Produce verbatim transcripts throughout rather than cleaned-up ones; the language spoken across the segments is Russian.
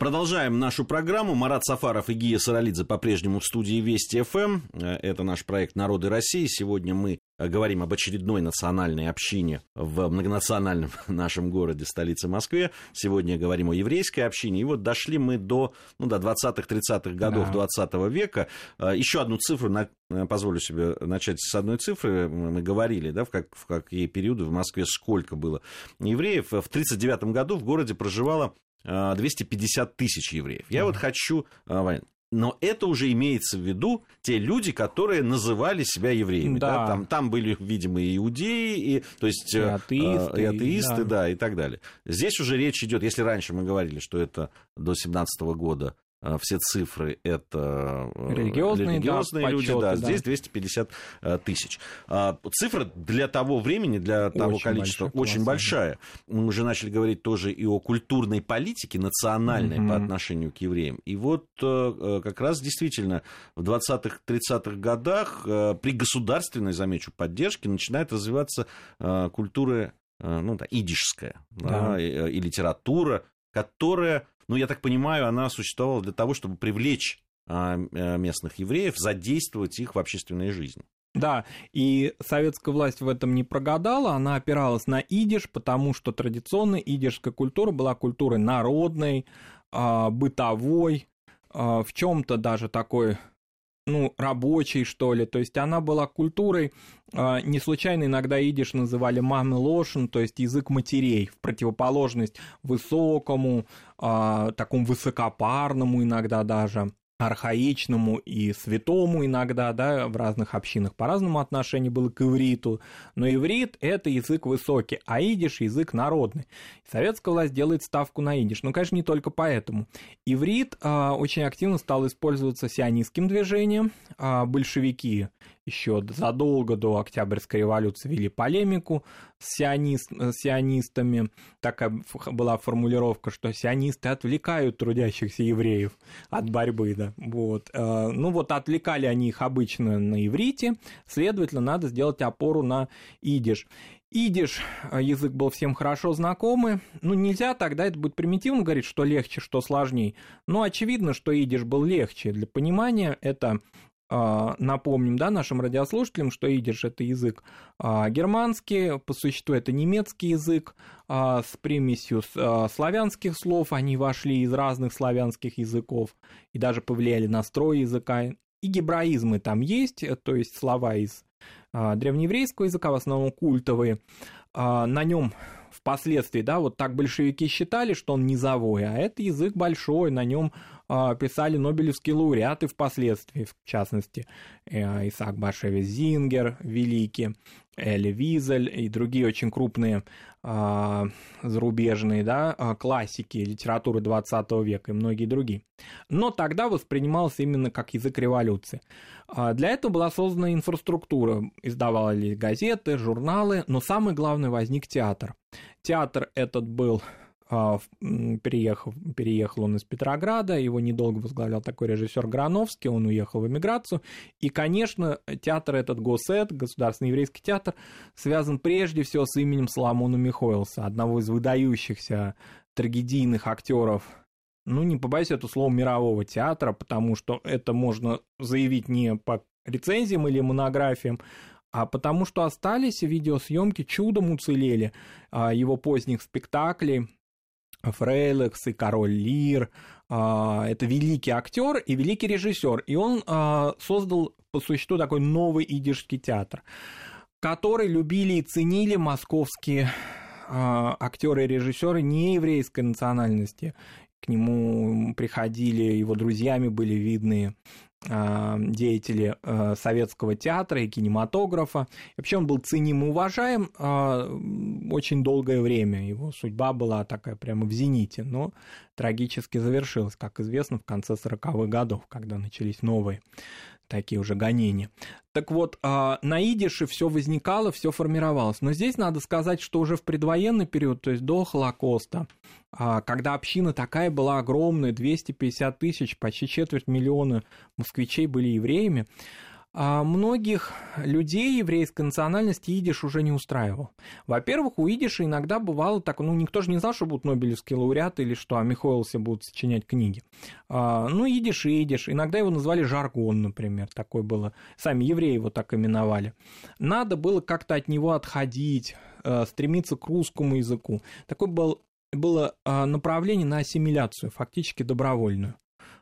Продолжаем нашу программу. Марат Сафаров и Гия Саралидзе по-прежнему в студии Вести-ФМ. Это наш проект «Народы России». Сегодня мы говорим об очередной национальной общине в многонациональном нашем городе, столице Москве. Сегодня говорим о еврейской общине. И вот дошли мы до, ну, до двадцатых-тридцатых годов двадцатого века. Еще одну цифру, на, позволю себе начать с одной цифры. Мы говорили, да, в, как, в какие периоды в Москве сколько было евреев. В тысяча девятьсот тридцать девятом году в городе проживало двести пятьдесят тысяч евреев. Я uh-huh. вот хочу... Но это уже имеется в виду те люди, которые называли себя евреями. Да. Да? Там, там были, видимо, и иудеи, и, то есть, и атеисты, и, атеисты да. Да, и так далее. Здесь уже речь идет, если раньше мы говорили, что это до семнадцатого года все цифры это религиозные, религиозные да, люди, подсчеты, да, здесь да. двести пятьдесят тысяч. Цифра для того времени, для того очень количества большой, очень класс, большая. Да. Мы уже начали говорить тоже и о культурной политике, национальной mm-hmm. по отношению к евреям. И вот как раз действительно в двадцатых-тридцатых годах при государственной, замечу, поддержке начинает развиваться культура, ну, да, идишская да. Да, и, и литература, которая... Ну, я так понимаю, она существовала для того, чтобы привлечь местных евреев, задействовать их в общественной жизни. Да, и советская власть в этом не прогадала, она опиралась на идиш, потому что традиционная идишская культура была культурой народной, бытовой, в чем-то даже такой, ну, рабочей, что ли. То есть она была культурой, не случайно иногда идиш называли мамы лошен, то есть язык матерей, в противоположность высокому, такому высокопарному иногда даже, архаичному и святому иногда, да, в разных общинах по-разному отношение было к ивриту, но иврит – это язык высокий, а идиш – язык народный. Советская власть делает ставку на идиш, но, конечно, не только поэтому. Иврит а, очень активно стал использоваться сионистским движением, а, большевики еще задолго до Октябрьской революции вели полемику с, сионист, с сионистами. Такая была формулировка, что сионисты отвлекают трудящихся евреев от борьбы. Да. Вот. Ну вот отвлекали они их обычно на иврите, следовательно, надо сделать опору на идиш. Идиш, язык был всем хорошо знакомый, ну нельзя тогда, это будет примитивно говорить, что легче, что сложнее. Но очевидно, что идиш был легче для понимания, это... Напомним, да, нашим радиослушателям, что идиш – это язык германский, по существу это немецкий язык с примесью славянских слов, они вошли из разных славянских языков и даже повлияли на строй языка. И гебраизмы там есть, то есть слова из древнееврейского языка, в основном культовые, на нем впоследствии, да, вот так большевики считали, что он низовой, а это язык большой, на нем писали нобелевские лауреаты впоследствии, в частности, Исаак Башевиц Зингер, великий, Эли Визель и другие очень крупные а, зарубежные, да, классики литературы двадцатого века и многие другие. Но тогда воспринимался именно как язык революции. А для этого была создана инфраструктура, издавались газеты, журналы, но самое главное, возник театр. Театр этот был... Переехал, переехал он из Петрограда, его недолго возглавлял такой режиссер Грановский, он уехал в эмиграцию, и, конечно, театр этот Госет, Государственный еврейский театр, связан прежде всего с именем Соломона Михоэлса, одного из выдающихся трагедийных актеров, ну, не побоюсь этого слова, мирового театра, потому что это можно заявить не по рецензиям или монографиям, а потому что остались видеосъемки, чудом уцелели его поздних спектаклей, Фрейлекс и Король Лир. Это великий актер и великий режиссер, и он создал по существу такой новый идишский театр, который любили и ценили московские актеры и режиссеры нееврейской национальности. К нему приходили, его друзьями были видные деятели советского театра и кинематографа. Вообще он был ценим и уважаем очень долгое время. Его судьба была такая прямо в зените, но трагически завершилась, как известно, в конце сороковых годов, когда начались новые такие уже гонения. Так вот, на идише все возникало, все формировалось. Но здесь надо сказать, что уже в предвоенный период, то есть до Холокоста, когда община такая была огромная, двести пятьдесят тысяч, почти четверть миллиона москвичей были евреями, А многих людей еврейской национальности идиш уже не устраивал. Во-первых, у идиша иногда бывало так, ну, никто же не знал, что будут нобелевские лауреаты или что о Михоэлсе будут сочинять книги. А, ну, идиш и идиш. Иногда его назвали жаргон, например, такое было. Сами евреи его так именовали. Надо было как-то от него отходить, стремиться к русскому языку. Такое был, было направление на ассимиляцию, фактически добровольную.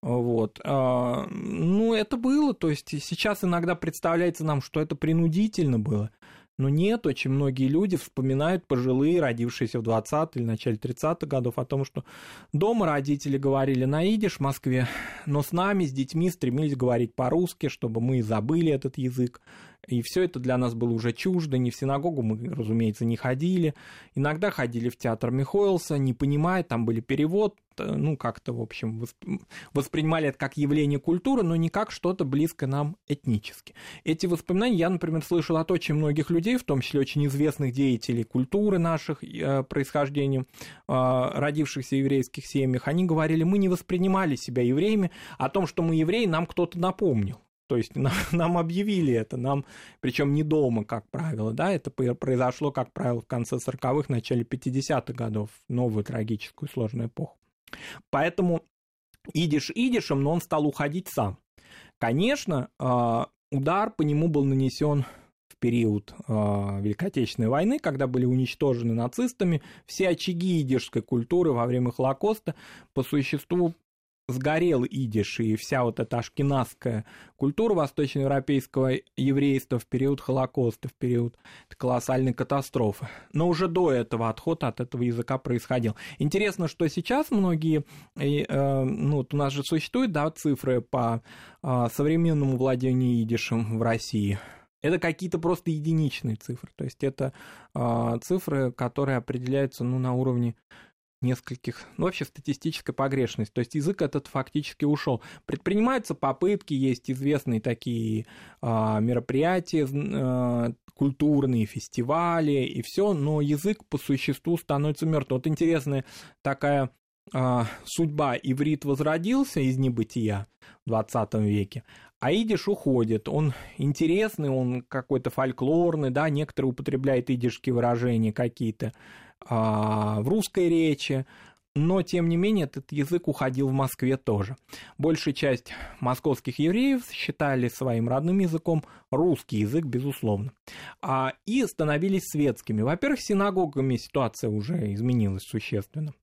Вот. Ну, это было, то есть сейчас иногда представляется нам, что это принудительно было, но нет, очень многие люди вспоминают пожилые, родившиеся в двадцатых или начале тридцатых годов, о том, что дома родители говорили на идиш в Москве, но с нами, с детьми стремились говорить по-русски, чтобы мы забыли этот язык, и все это для нас было уже чуждо, не в синагогу мы, разумеется, не ходили, иногда ходили в театр Михоэлса, не понимая, там были перевод, ну, как-то, в общем, воспри... воспринимали это как явление культуры, но не как что-то близкое нам этнически. Эти воспоминания я, например, слышал от очень многих людей, в том числе очень известных деятелей культуры наших э, происхождения, э, родившихся в еврейских семьях. Они говорили, мы не воспринимали себя евреями, о том, что мы евреи, нам кто-то напомнил. То есть нам, нам объявили это, нам, причем не дома, как правило, да, это произошло, как правило, в конце сороковых, начале пятидесятых годов, новую трагическую сложную эпоху. Поэтому идиш идишем, но он стал уходить сам. Конечно, удар по нему был нанесен в период Великой Отечественной войны, когда были уничтожены нацистами все очаги идишской культуры во время Холокоста. По существу сгорел идиш и вся вот эта ашкеназская культура восточноевропейского еврейства в период Холокоста, в период колоссальной катастрофы. Но уже до этого отход от этого языка происходил. Интересно, что сейчас многие, ну вот у нас же существуют, да, цифры по современному владению идишем в России. Это какие-то просто единичные цифры, то есть это цифры, которые определяются, ну, на уровне нескольких, ну, вообще статистическая погрешность, то есть язык этот фактически ушел. Предпринимаются попытки, есть известные такие э, мероприятия, э, культурные фестивали и все, но язык по существу становится мертвым. Вот интересная такая э, судьба, иврит возродился из небытия в двадцатом веке, а идиш уходит, он интересный, он какой-то фольклорный, да, некоторые употребляют идишские выражения какие-то в русской речи, но, тем не менее, этот язык уходил в Москве тоже. Большая часть московских евреев считали своим родным языком русский язык, безусловно, и становились светскими. Во-первых, с синагогами ситуация уже изменилась существенно.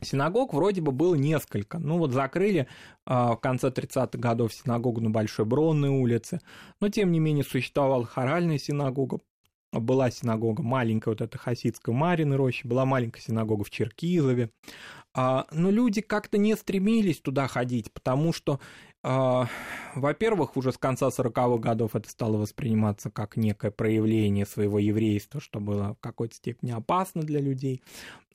Синагог вроде бы было несколько. Ну вот закрыли э, в конце тридцатых годов синагогу на Большой Бронной улице, но, тем не менее, существовала хоральная синагога, была синагога маленькая, вот эта хасидская Марьина Роща, была маленькая синагога в Черкизове, но люди как-то не стремились туда ходить, потому что, во-первых, уже с конца сороковых годов это стало восприниматься как некое проявление своего еврейства, что было в какой-то степени опасно для людей.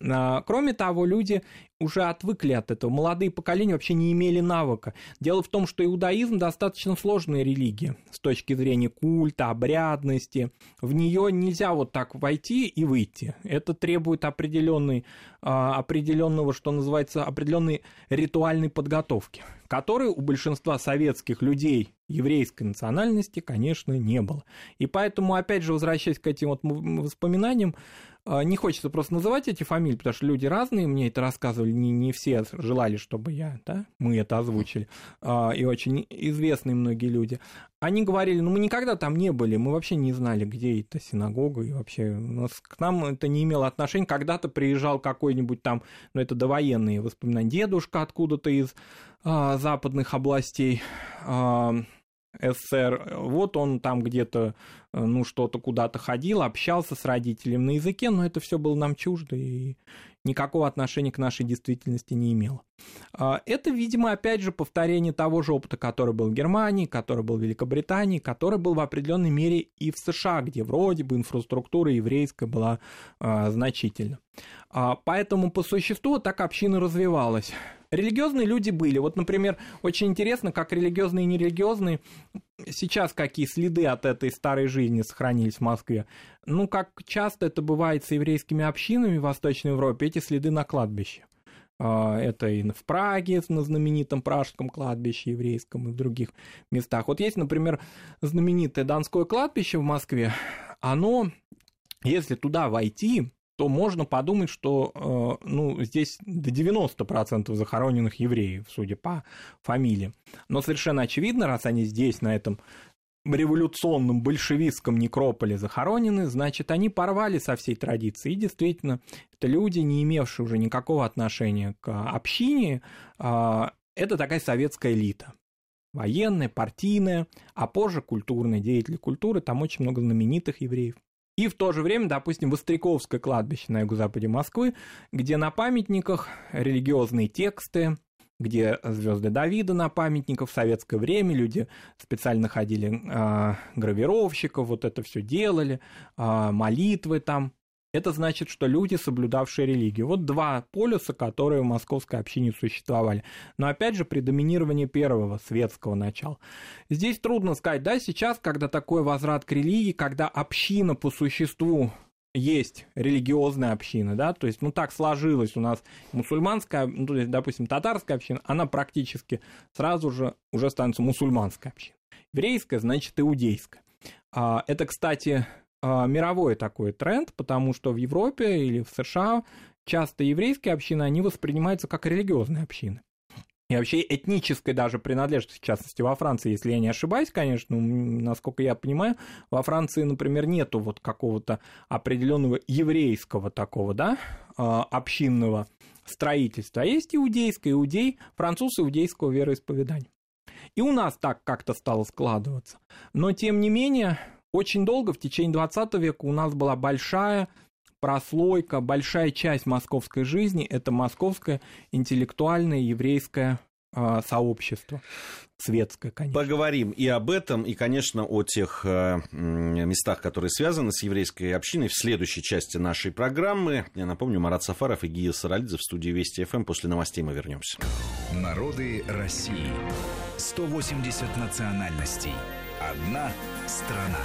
Кроме того, люди уже отвыкли от этого, молодые поколения вообще не имели навыка. Дело в том, что иудаизм достаточно сложная религия с точки зрения культа, обрядности, в нее нельзя вот так войти и выйти, это требует определенной, определенного, что называется, определенной ритуальной подготовки, которой у большинства советских людей еврейской национальности, конечно, не было. И поэтому, опять же, возвращаясь к этим вот воспоминаниям, не хочется просто называть эти фамилии, потому что люди разные, мне это рассказывали, не, не все желали, чтобы я, да, мы это озвучили, и очень известные многие люди. Они говорили, ну, мы никогда там не были, мы вообще не знали, где эта синагога, и вообще нас, к нам это не имело отношения. Когда-то приезжал какой-нибудь там, ну, это довоенные воспоминания, дедушка откуда-то из а, западных областей, а, СССР, вот он там где-то, ну, что-то куда-то ходил, общался с родителями на языке, но это все было нам чуждо и никакого отношения к нашей действительности не имело. Это, видимо, опять же повторение того же опыта, который был в Германии, который был в Великобритании, который был в определенной мере и в США, где вроде бы инфраструктура еврейская была значительна. Поэтому по существу так община развивалась. Религиозные люди были. Вот, например, очень интересно, как религиозные и нерелигиозные, сейчас какие следы от этой старой жизни сохранились в Москве. Ну, как часто это бывает с еврейскими общинами в Восточной Европе, эти следы на кладбище. Это и в Праге, на знаменитом пражском кладбище еврейском и в других местах. Вот есть, например, знаменитое Донское кладбище в Москве. Оно, если туда войти, то можно подумать, что ну, здесь до девяноста процентов захороненных евреев, судя по фамилии. Но совершенно очевидно, раз они здесь, на этом революционном большевистском некрополе захоронены, значит, они порвали со всей традицией. И действительно, это люди, не имевшие уже никакого отношения к общине, это такая советская элита. Военная, партийная, а позже культурные, деятели культуры, там очень много знаменитых евреев. И в то же время, допустим, Востряковское кладбище на юго-западе Москвы, где на памятниках религиозные тексты, где звезды Давида на памятниках в советское время, люди специально ходили э, гравировщиков, вот это все делали, э, молитвы там. Это значит, что люди, соблюдавшие религию. Вот два полюса, которые в московской общине существовали. Но опять же, при доминировании первого светского начала. Здесь трудно сказать, да, сейчас, когда такой возврат к религии, когда община по существу есть религиозная община, да, то есть, ну, так сложилось у нас мусульманская, ну, то есть, допустим, татарская община, она практически сразу же уже становится мусульманской общиной. Еврейская, значит, иудейская. Это, кстати, мировой такой тренд, потому что в Европе или в США часто еврейские общины, они воспринимаются как религиозные общины. И вообще этнической даже принадлежности, в частности, во Франции, если я не ошибаюсь, конечно, насколько я понимаю, во Франции, например, нету вот какого-то определенного еврейского такого, да, общинного строительства, а есть иудейское, иудей, француз иудейского вероисповедания. И у нас так как-то стало складываться. Но, тем не менее, очень долго, в течение двадцатого века, у нас была большая прослойка, большая часть московской жизни – это московское интеллектуальное еврейское э, сообщество. Светское, конечно. Поговорим и об этом, и, конечно, о тех местах, которые связаны с еврейской общиной в следующей части нашей программы. Я напомню, Марат Сафаров и Гия Саралидзе в студии Вести-ФМ. После новостей мы вернемся. Народы России. сто восемьдесят национальностей. Одна страна.